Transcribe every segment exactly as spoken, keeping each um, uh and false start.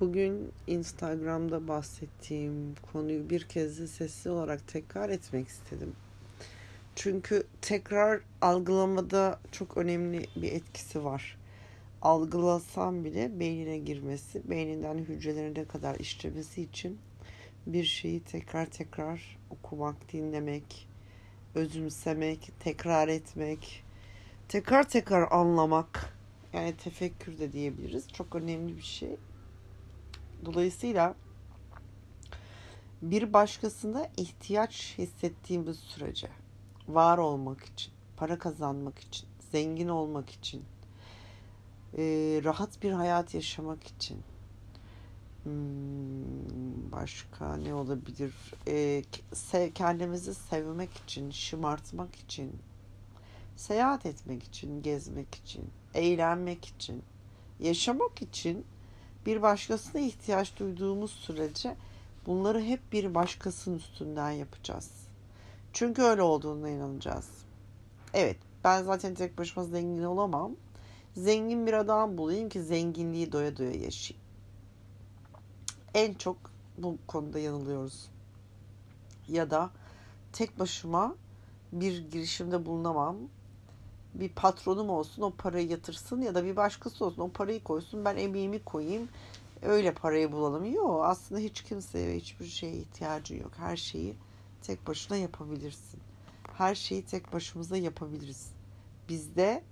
Bugün Instagram'da bahsettiğim konuyu bir kez de sesli olarak tekrar etmek istedim. Çünkü tekrar algılamada çok önemli bir etkisi var. Algılasam bile beynine girmesi, beyninden hücrelerine kadar işlemesi için bir şeyi tekrar tekrar okumak, dinlemek, özümsemek, tekrar etmek, tekrar tekrar anlamak, yani tefekkür de diyebiliriz, çok önemli bir şey. Dolayısıyla bir başkasına ihtiyaç hissettiğimiz sürece, var olmak için, para kazanmak için, zengin olmak için, rahat bir hayat yaşamak için, başka ne olabilir, kendimizi sevmek için, şımartmak için, seyahat etmek için, gezmek için, eğlenmek için, yaşamak için bir başkasına ihtiyaç duyduğumuz sürece bunları hep bir başkasının üstünden yapacağız. Çünkü öyle olduğuna inanacağız. Evet, ben zaten tek başıma zengin olamam. Zengin bir adam bulayım ki zenginliği doya doya yaşayayım. En çok bu konuda yanılıyoruz. Ya da tek başıma bir girişimde bulunamam. Bir patronum olsun, o parayı yatırsın, ya da bir başkası olsun, o parayı koysun, ben emeğimi koyayım, öyle parayı bulalım. Yok, aslında hiç kimseye, hiçbir şeye ihtiyacın yok. Her şeyi tek başına yapabilirsin. Her şeyi tek başımıza yapabiliriz. Bizde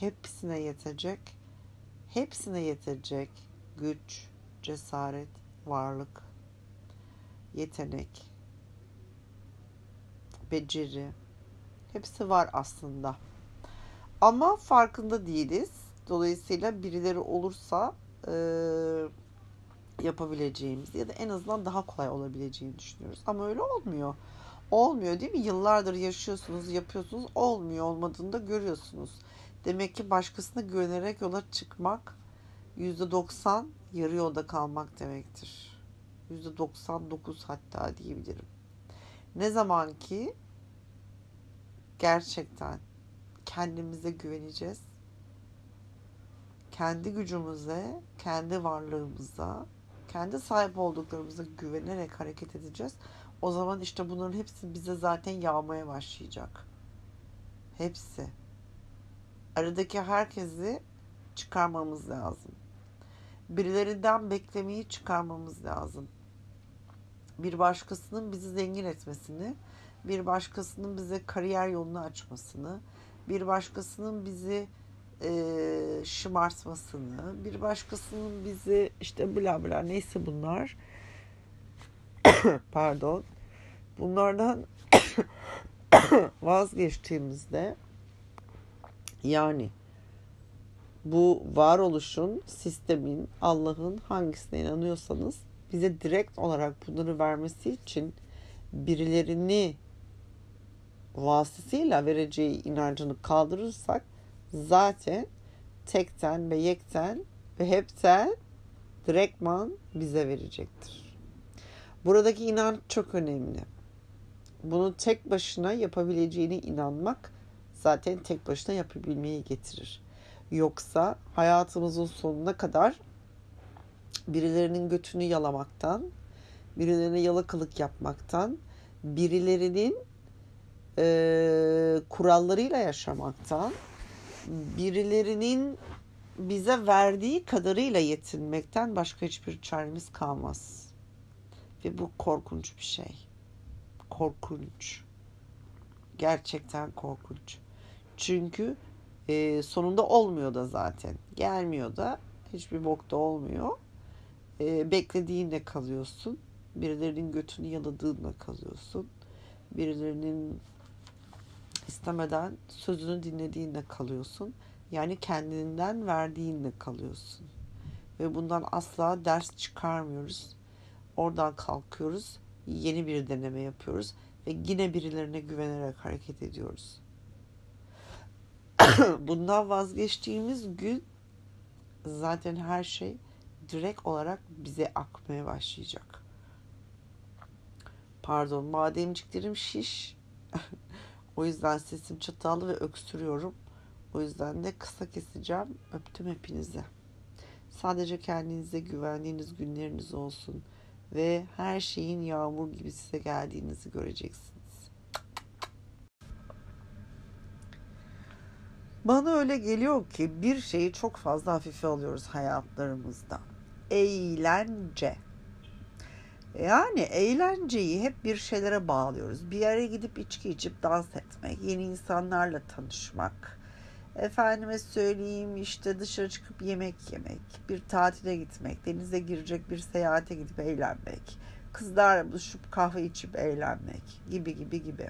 hepsine yetecek, hepsine yetecek güç, cesaret, varlık, yetenek, beceri, hepsi var aslında. Ama farkında değiliz. Dolayısıyla birileri olursa e, yapabileceğimiz ya da en azından daha kolay olabileceğini düşünüyoruz. Ama öyle olmuyor. Olmuyor değil mi? Yıllardır yaşıyorsunuz, yapıyorsunuz. Olmuyor, olmadığını da görüyorsunuz. Demek ki başkasına güvenerek yola çıkmak yüzde doksan yarı yolda kalmak demektir. yüzde doksan dokuz hatta diyebilirim. Ne zaman ki gerçekten kendimize güveneceğiz. Kendi gücümüze, kendi varlığımıza, kendi sahip olduklarımıza güvenerek hareket edeceğiz. O zaman işte bunların hepsi bize zaten yağmaya başlayacak. Hepsi. Aradaki herkesi çıkarmamız lazım. Birilerinden beklemeyi çıkarmamız lazım. Bir başkasının bizi zengin etmesini, bir başkasının bize kariyer yolunu açmasını, bir başkasının bizi e, şımartmasını, bir başkasının bizi işte bla bla neyse bunlar. Pardon. Bunlardan vazgeçtiğimizde, yani bu varoluşun, sistemin, Allah'ın hangisine inanıyorsanız bize direkt olarak bunları vermesi için birilerini vasıtasıyla vereceği inancını kaldırırsak zaten tekten ve yekten ve hepten direktman bize verecektir. Buradaki inanç çok önemli. Bunu tek başına yapabileceğine inanmak zaten tek başına yapabilmeyi getirir. Yoksa hayatımızın sonuna kadar birilerinin götünü yalamaktan, birilerine yalakalık yapmaktan, birilerinin E, kurallarıyla yaşamaktan, birilerinin bize verdiği kadarıyla yetinmekten başka hiçbir çaremiz kalmaz. Ve bu korkunç bir şey. Korkunç. Gerçekten korkunç. Çünkü e, sonunda olmuyor da zaten. Gelmiyor da, hiçbir bok da olmuyor. E, beklediğinle kalıyorsun. Birilerinin götünü yaladığınla kalıyorsun. Birilerinin istemeden sözünü dinlediğinle kalıyorsun. Yani kendinden verdiğinle kalıyorsun. Ve bundan asla ders çıkarmıyoruz. Oradan kalkıyoruz. Yeni bir deneme yapıyoruz. Ve yine birilerine güvenerek hareket ediyoruz. Bundan vazgeçtiğimiz gün zaten her şey direkt olarak bize akmaya başlayacak. Pardon, bademciklerim şiş. O yüzden sesim çatallı ve öksürüyorum. O yüzden de kısa keseceğim. Öptüm hepinize. Sadece kendinize güvendiğiniz günleriniz olsun ve her şeyin yağmur gibi size geldiğinizi göreceksiniz. Bana öyle geliyor ki bir şeyi çok fazla hafife alıyoruz hayatlarımızda. Eğlence. Yani eğlenceyi hep bir şeylere bağlıyoruz. Bir yere gidip içki içip dans etmek, yeni insanlarla tanışmak, efendime söyleyeyim işte dışarı çıkıp yemek yemek, bir tatile gitmek, denize girecek bir seyahate gidip eğlenmek, kızlarla buluşup kahve içip eğlenmek gibi gibi gibi.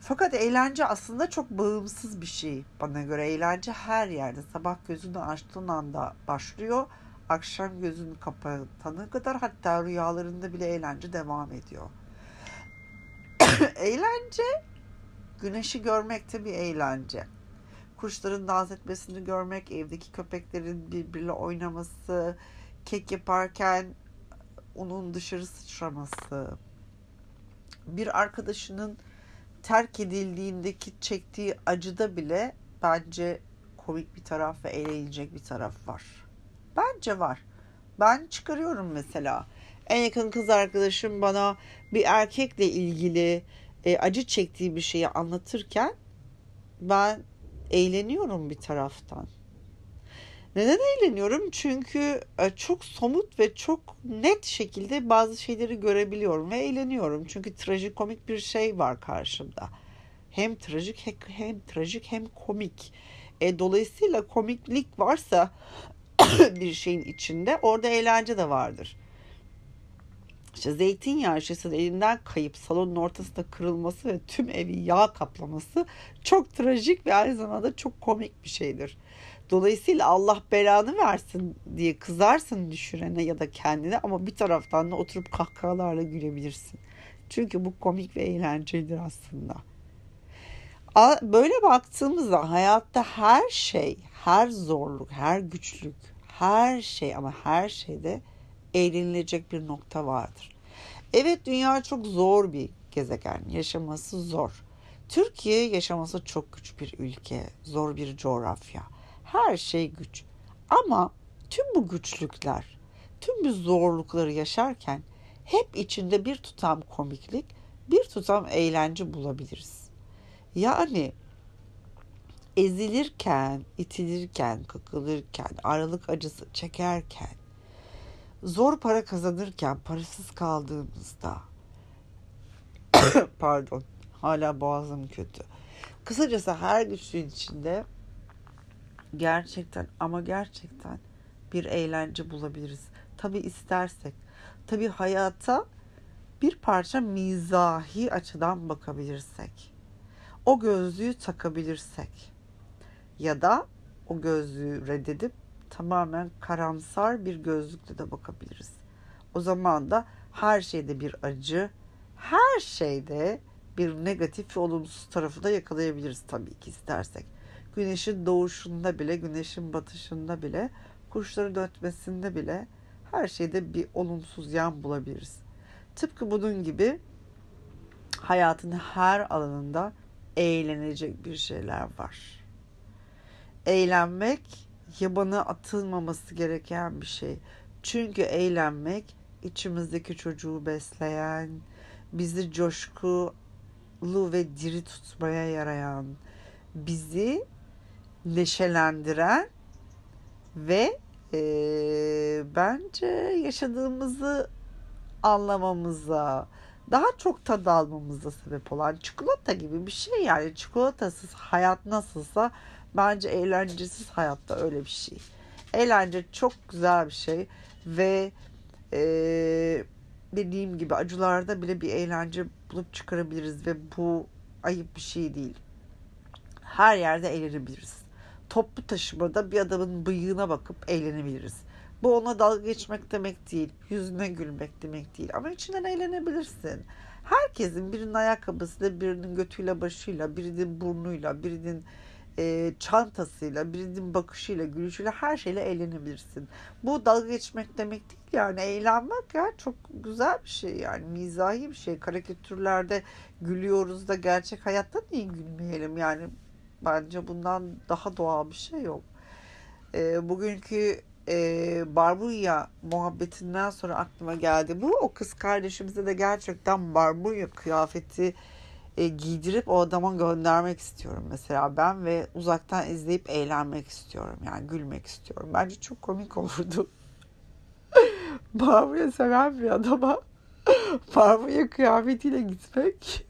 Fakat eğlence aslında çok bağımsız bir şey bana göre. Eğlence her yerde, sabah gözünü açtığın anda başlıyor, akşam gözünü kapatana kadar, hatta rüyalarında bile eğlence devam ediyor. Eğlence, güneşi görmek de bir eğlence. Kuşların dans etmesini görmek, evdeki köpeklerin birbiriyle oynaması, kek yaparken onun dışarı sıçraması, bir arkadaşının terk edildiğindeki çektiği acıda bile bence komik bir taraf ve eğlenecek bir taraf var. Bence var. Ben çıkarıyorum mesela. En yakın kız arkadaşım bana bir erkekle ilgili e, acı çektiği bir şeyi anlatırken ben eğleniyorum bir taraftan. Neden eğleniyorum? Çünkü çok somut ve çok net şekilde bazı şeyleri görebiliyorum ve eğleniyorum. Çünkü trajikomik bir şey var karşımda. Hem trajik hem, hem trajik hem komik. E, dolayısıyla komiklik varsa bir şeyin içinde, orada eğlence de vardır. İşte zeytinyağı şişesinin elinden kayıp salonun ortasında kırılması ve tüm evi yağ kaplaması çok trajik ve aynı zamanda çok komik bir şeydir. Dolayısıyla Allah belanı versin diye kızarsın düşürene ya da kendine, ama bir taraftan da oturup kahkahalarla gülebilirsin. Çünkü bu komik ve eğlencelidir aslında. Böyle baktığımızda hayatta her şey, her zorluk, her güçlük, her şey ama her şeyde eğlenilecek bir nokta vardır. Evet, dünya çok zor bir gezegen. Yaşaması zor. Türkiye yaşaması çok güç bir ülke. Zor bir coğrafya. Her şey güç. Ama tüm bu güçlükler, tüm bu zorlukları yaşarken hep içinde bir tutam komiklik, bir tutam eğlence bulabiliriz. Yani ezilirken, itilirken, kakılırken, aralık acısı çekerken, zor para kazanırken, parasız kaldığımızda, pardon, hala boğazım kötü. Kısacası her güçlüğün içinde gerçekten ama gerçekten bir eğlence bulabiliriz. Tabii istersek. Tabii hayata bir parça mizahi açıdan bakabilirsek. O gözlüğü takabilirsek ya da o gözlüğü reddedip tamamen karamsar bir gözlükle de bakabiliriz. O zaman da her şeyde bir acı, her şeyde bir negatif ve olumsuz tarafı da yakalayabiliriz tabii ki istersek. Güneşin doğuşunda bile, güneşin batışında bile, kuşların ötmesinde bile her şeyde bir olumsuz yan bulabiliriz. Tıpkı bunun gibi hayatın her alanında eğlenecek bir şeyler var. Eğlenmek yabana atılmaması gereken bir şey. Çünkü eğlenmek içimizdeki çocuğu besleyen, bizi coşkulu ve diri tutmaya yarayan, bizi neşelendiren ve e, bence yaşadığımızı anlamamıza, daha çok tad almamıza sebep olan çikolata gibi bir şey. Yani çikolatasız hayat nasılsa bence eğlencesiz hayatta öyle bir şey. Eğlence çok güzel bir şey ve e, dediğim gibi acılarda bile bir eğlence bulup çıkarabiliriz ve bu ayıp bir şey değil. Her yerde eğlenebiliriz. Toplu taşımada bir adamın bıyığına bakıp eğlenebiliriz. Bu ona dalga geçmek demek değil, yüzüne gülmek demek değil. Ama içinden eğlenebilirsin. Herkesin birinin ayakkabısıyla, birinin götüyle başıyla, birinin burnuyla, birinin e, çantasıyla, birinin bakışıyla, gülüşüyle, her şeyle eğlenebilirsin. Bu dalga geçmek demek değil yani, eğlenmek ya çok güzel bir şey yani, mizahi bir şey. Karikatürlerde gülüyoruz da gerçek hayatta niye gülmeyelim yani, bence bundan daha doğal bir şey yok. E, bugünkü e, barbunya muhabbetinden sonra aklıma geldi bu. O kız kardeşimize de gerçekten barbunya kıyafeti e, giydirip o adama göndermek istiyorum mesela ben ve uzaktan izleyip eğlenmek istiyorum. Yani gülmek istiyorum. Bence çok komik olurdu. Barbunya seven bir adama barbunya kıyafetiyle gitmek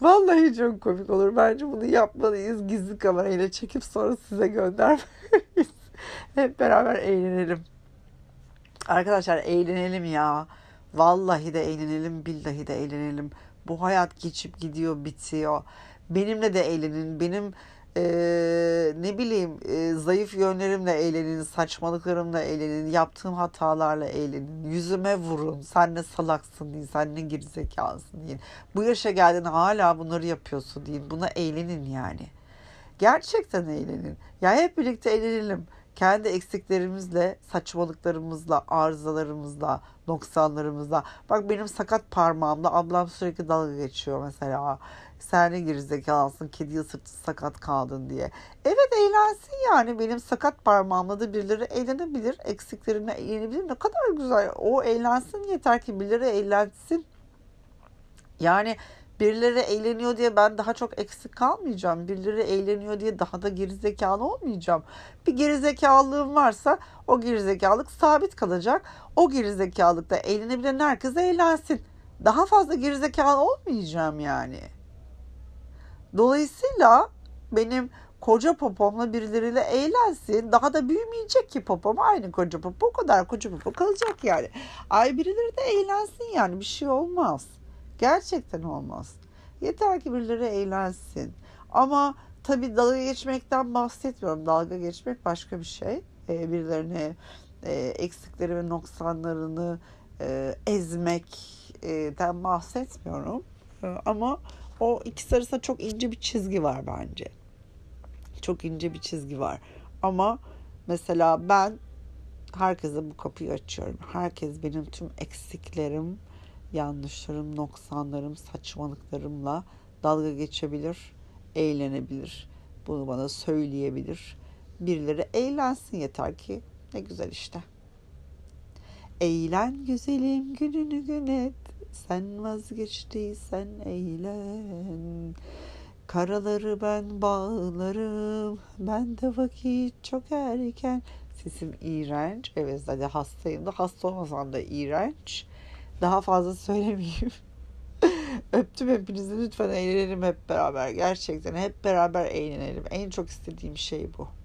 vallahi çok komik olur. Bence bunu yapmalıyız. Gizli kamerayla çekip sonra size göndermeliyiz. Hep beraber eğlenelim. Arkadaşlar eğlenelim ya. Vallahi de eğlenelim. Billahi de eğlenelim. Bu hayat geçip gidiyor, bitiyor. Benimle de eğlenin. Benim ee, ne bileyim e, zayıf yönlerimle eğlenin. Saçmalıklarımla eğlenin. Yaptığım hatalarla eğlenin. Yüzüme vurun. Sen ne salaksın deyin. Sen ne gerizekalısın deyin. Bu yaşa geldiğinde hala bunları yapıyorsun deyin. Buna eğlenin yani. Gerçekten eğlenin. Ya hep birlikte eğlenelim. Kendi eksiklerimizle, saçmalıklarımızla, arızalarımızla, noksanlarımızla. Bak benim sakat parmağımla ablam sürekli dalga geçiyor mesela. Sen ne gerizekalısın, kedi ısırttı sakat kaldın diye. Evet eğlensin yani. Benim sakat parmağımla da birileri eğlenebilir. Eksiklerimle eğlenebilir. Ne kadar güzel. O eğlensin, yeter ki birileri eğlensin. Yani birileri eğleniyor diye ben daha çok eksik kalmayacağım. Birileri eğleniyor diye daha da gerizekalı olmayacağım. Bir gerizekalılığım varsa o gerizekalılık sabit kalacak. O gerizekalılıkta eğlenebilen herkes eğlensin. Daha fazla gerizekalı olmayacağım yani. Dolayısıyla benim koca popomla birileriyle eğlensin. Daha da büyümeyecek ki popom. Aynı koca popo, o kadar koca popo kalacak yani. Ay birileri de eğlensin yani, bir şey olmaz. Gerçekten olmaz. Yeter ki birileri eğlensin. Ama tabii dalga geçmekten bahsetmiyorum. Dalga geçmek başka bir şey. E, birilerine e, eksikleri ve noksanlarını e, ezmekten bahsetmiyorum. E, ama o ikisi arasında çok ince bir çizgi var bence. Çok ince bir çizgi var. Ama mesela ben herkese bu kapıyı açıyorum. Herkes benim tüm eksiklerim, yanlışlarım, noksanlarım, saçmalıklarımla dalga geçebilir, eğlenebilir. Bunu bana söyleyebilir. Birileri eğlensin yeter ki. Ne güzel işte. Eğlen güzelim, gününü gün et. Sen vazgeçtiysen eğlen. Karaları ben bağlarım. Ben de vakit çok erken. Sesim iğrenç. Evet hadi hastayım da, hasta olmasam da iğrenç. Daha fazla söylemeyeyim. Öptüm hepinizi. Lütfen eğlenelim hep beraber. Gerçekten hep beraber eğlenelim. En çok istediğim şey bu.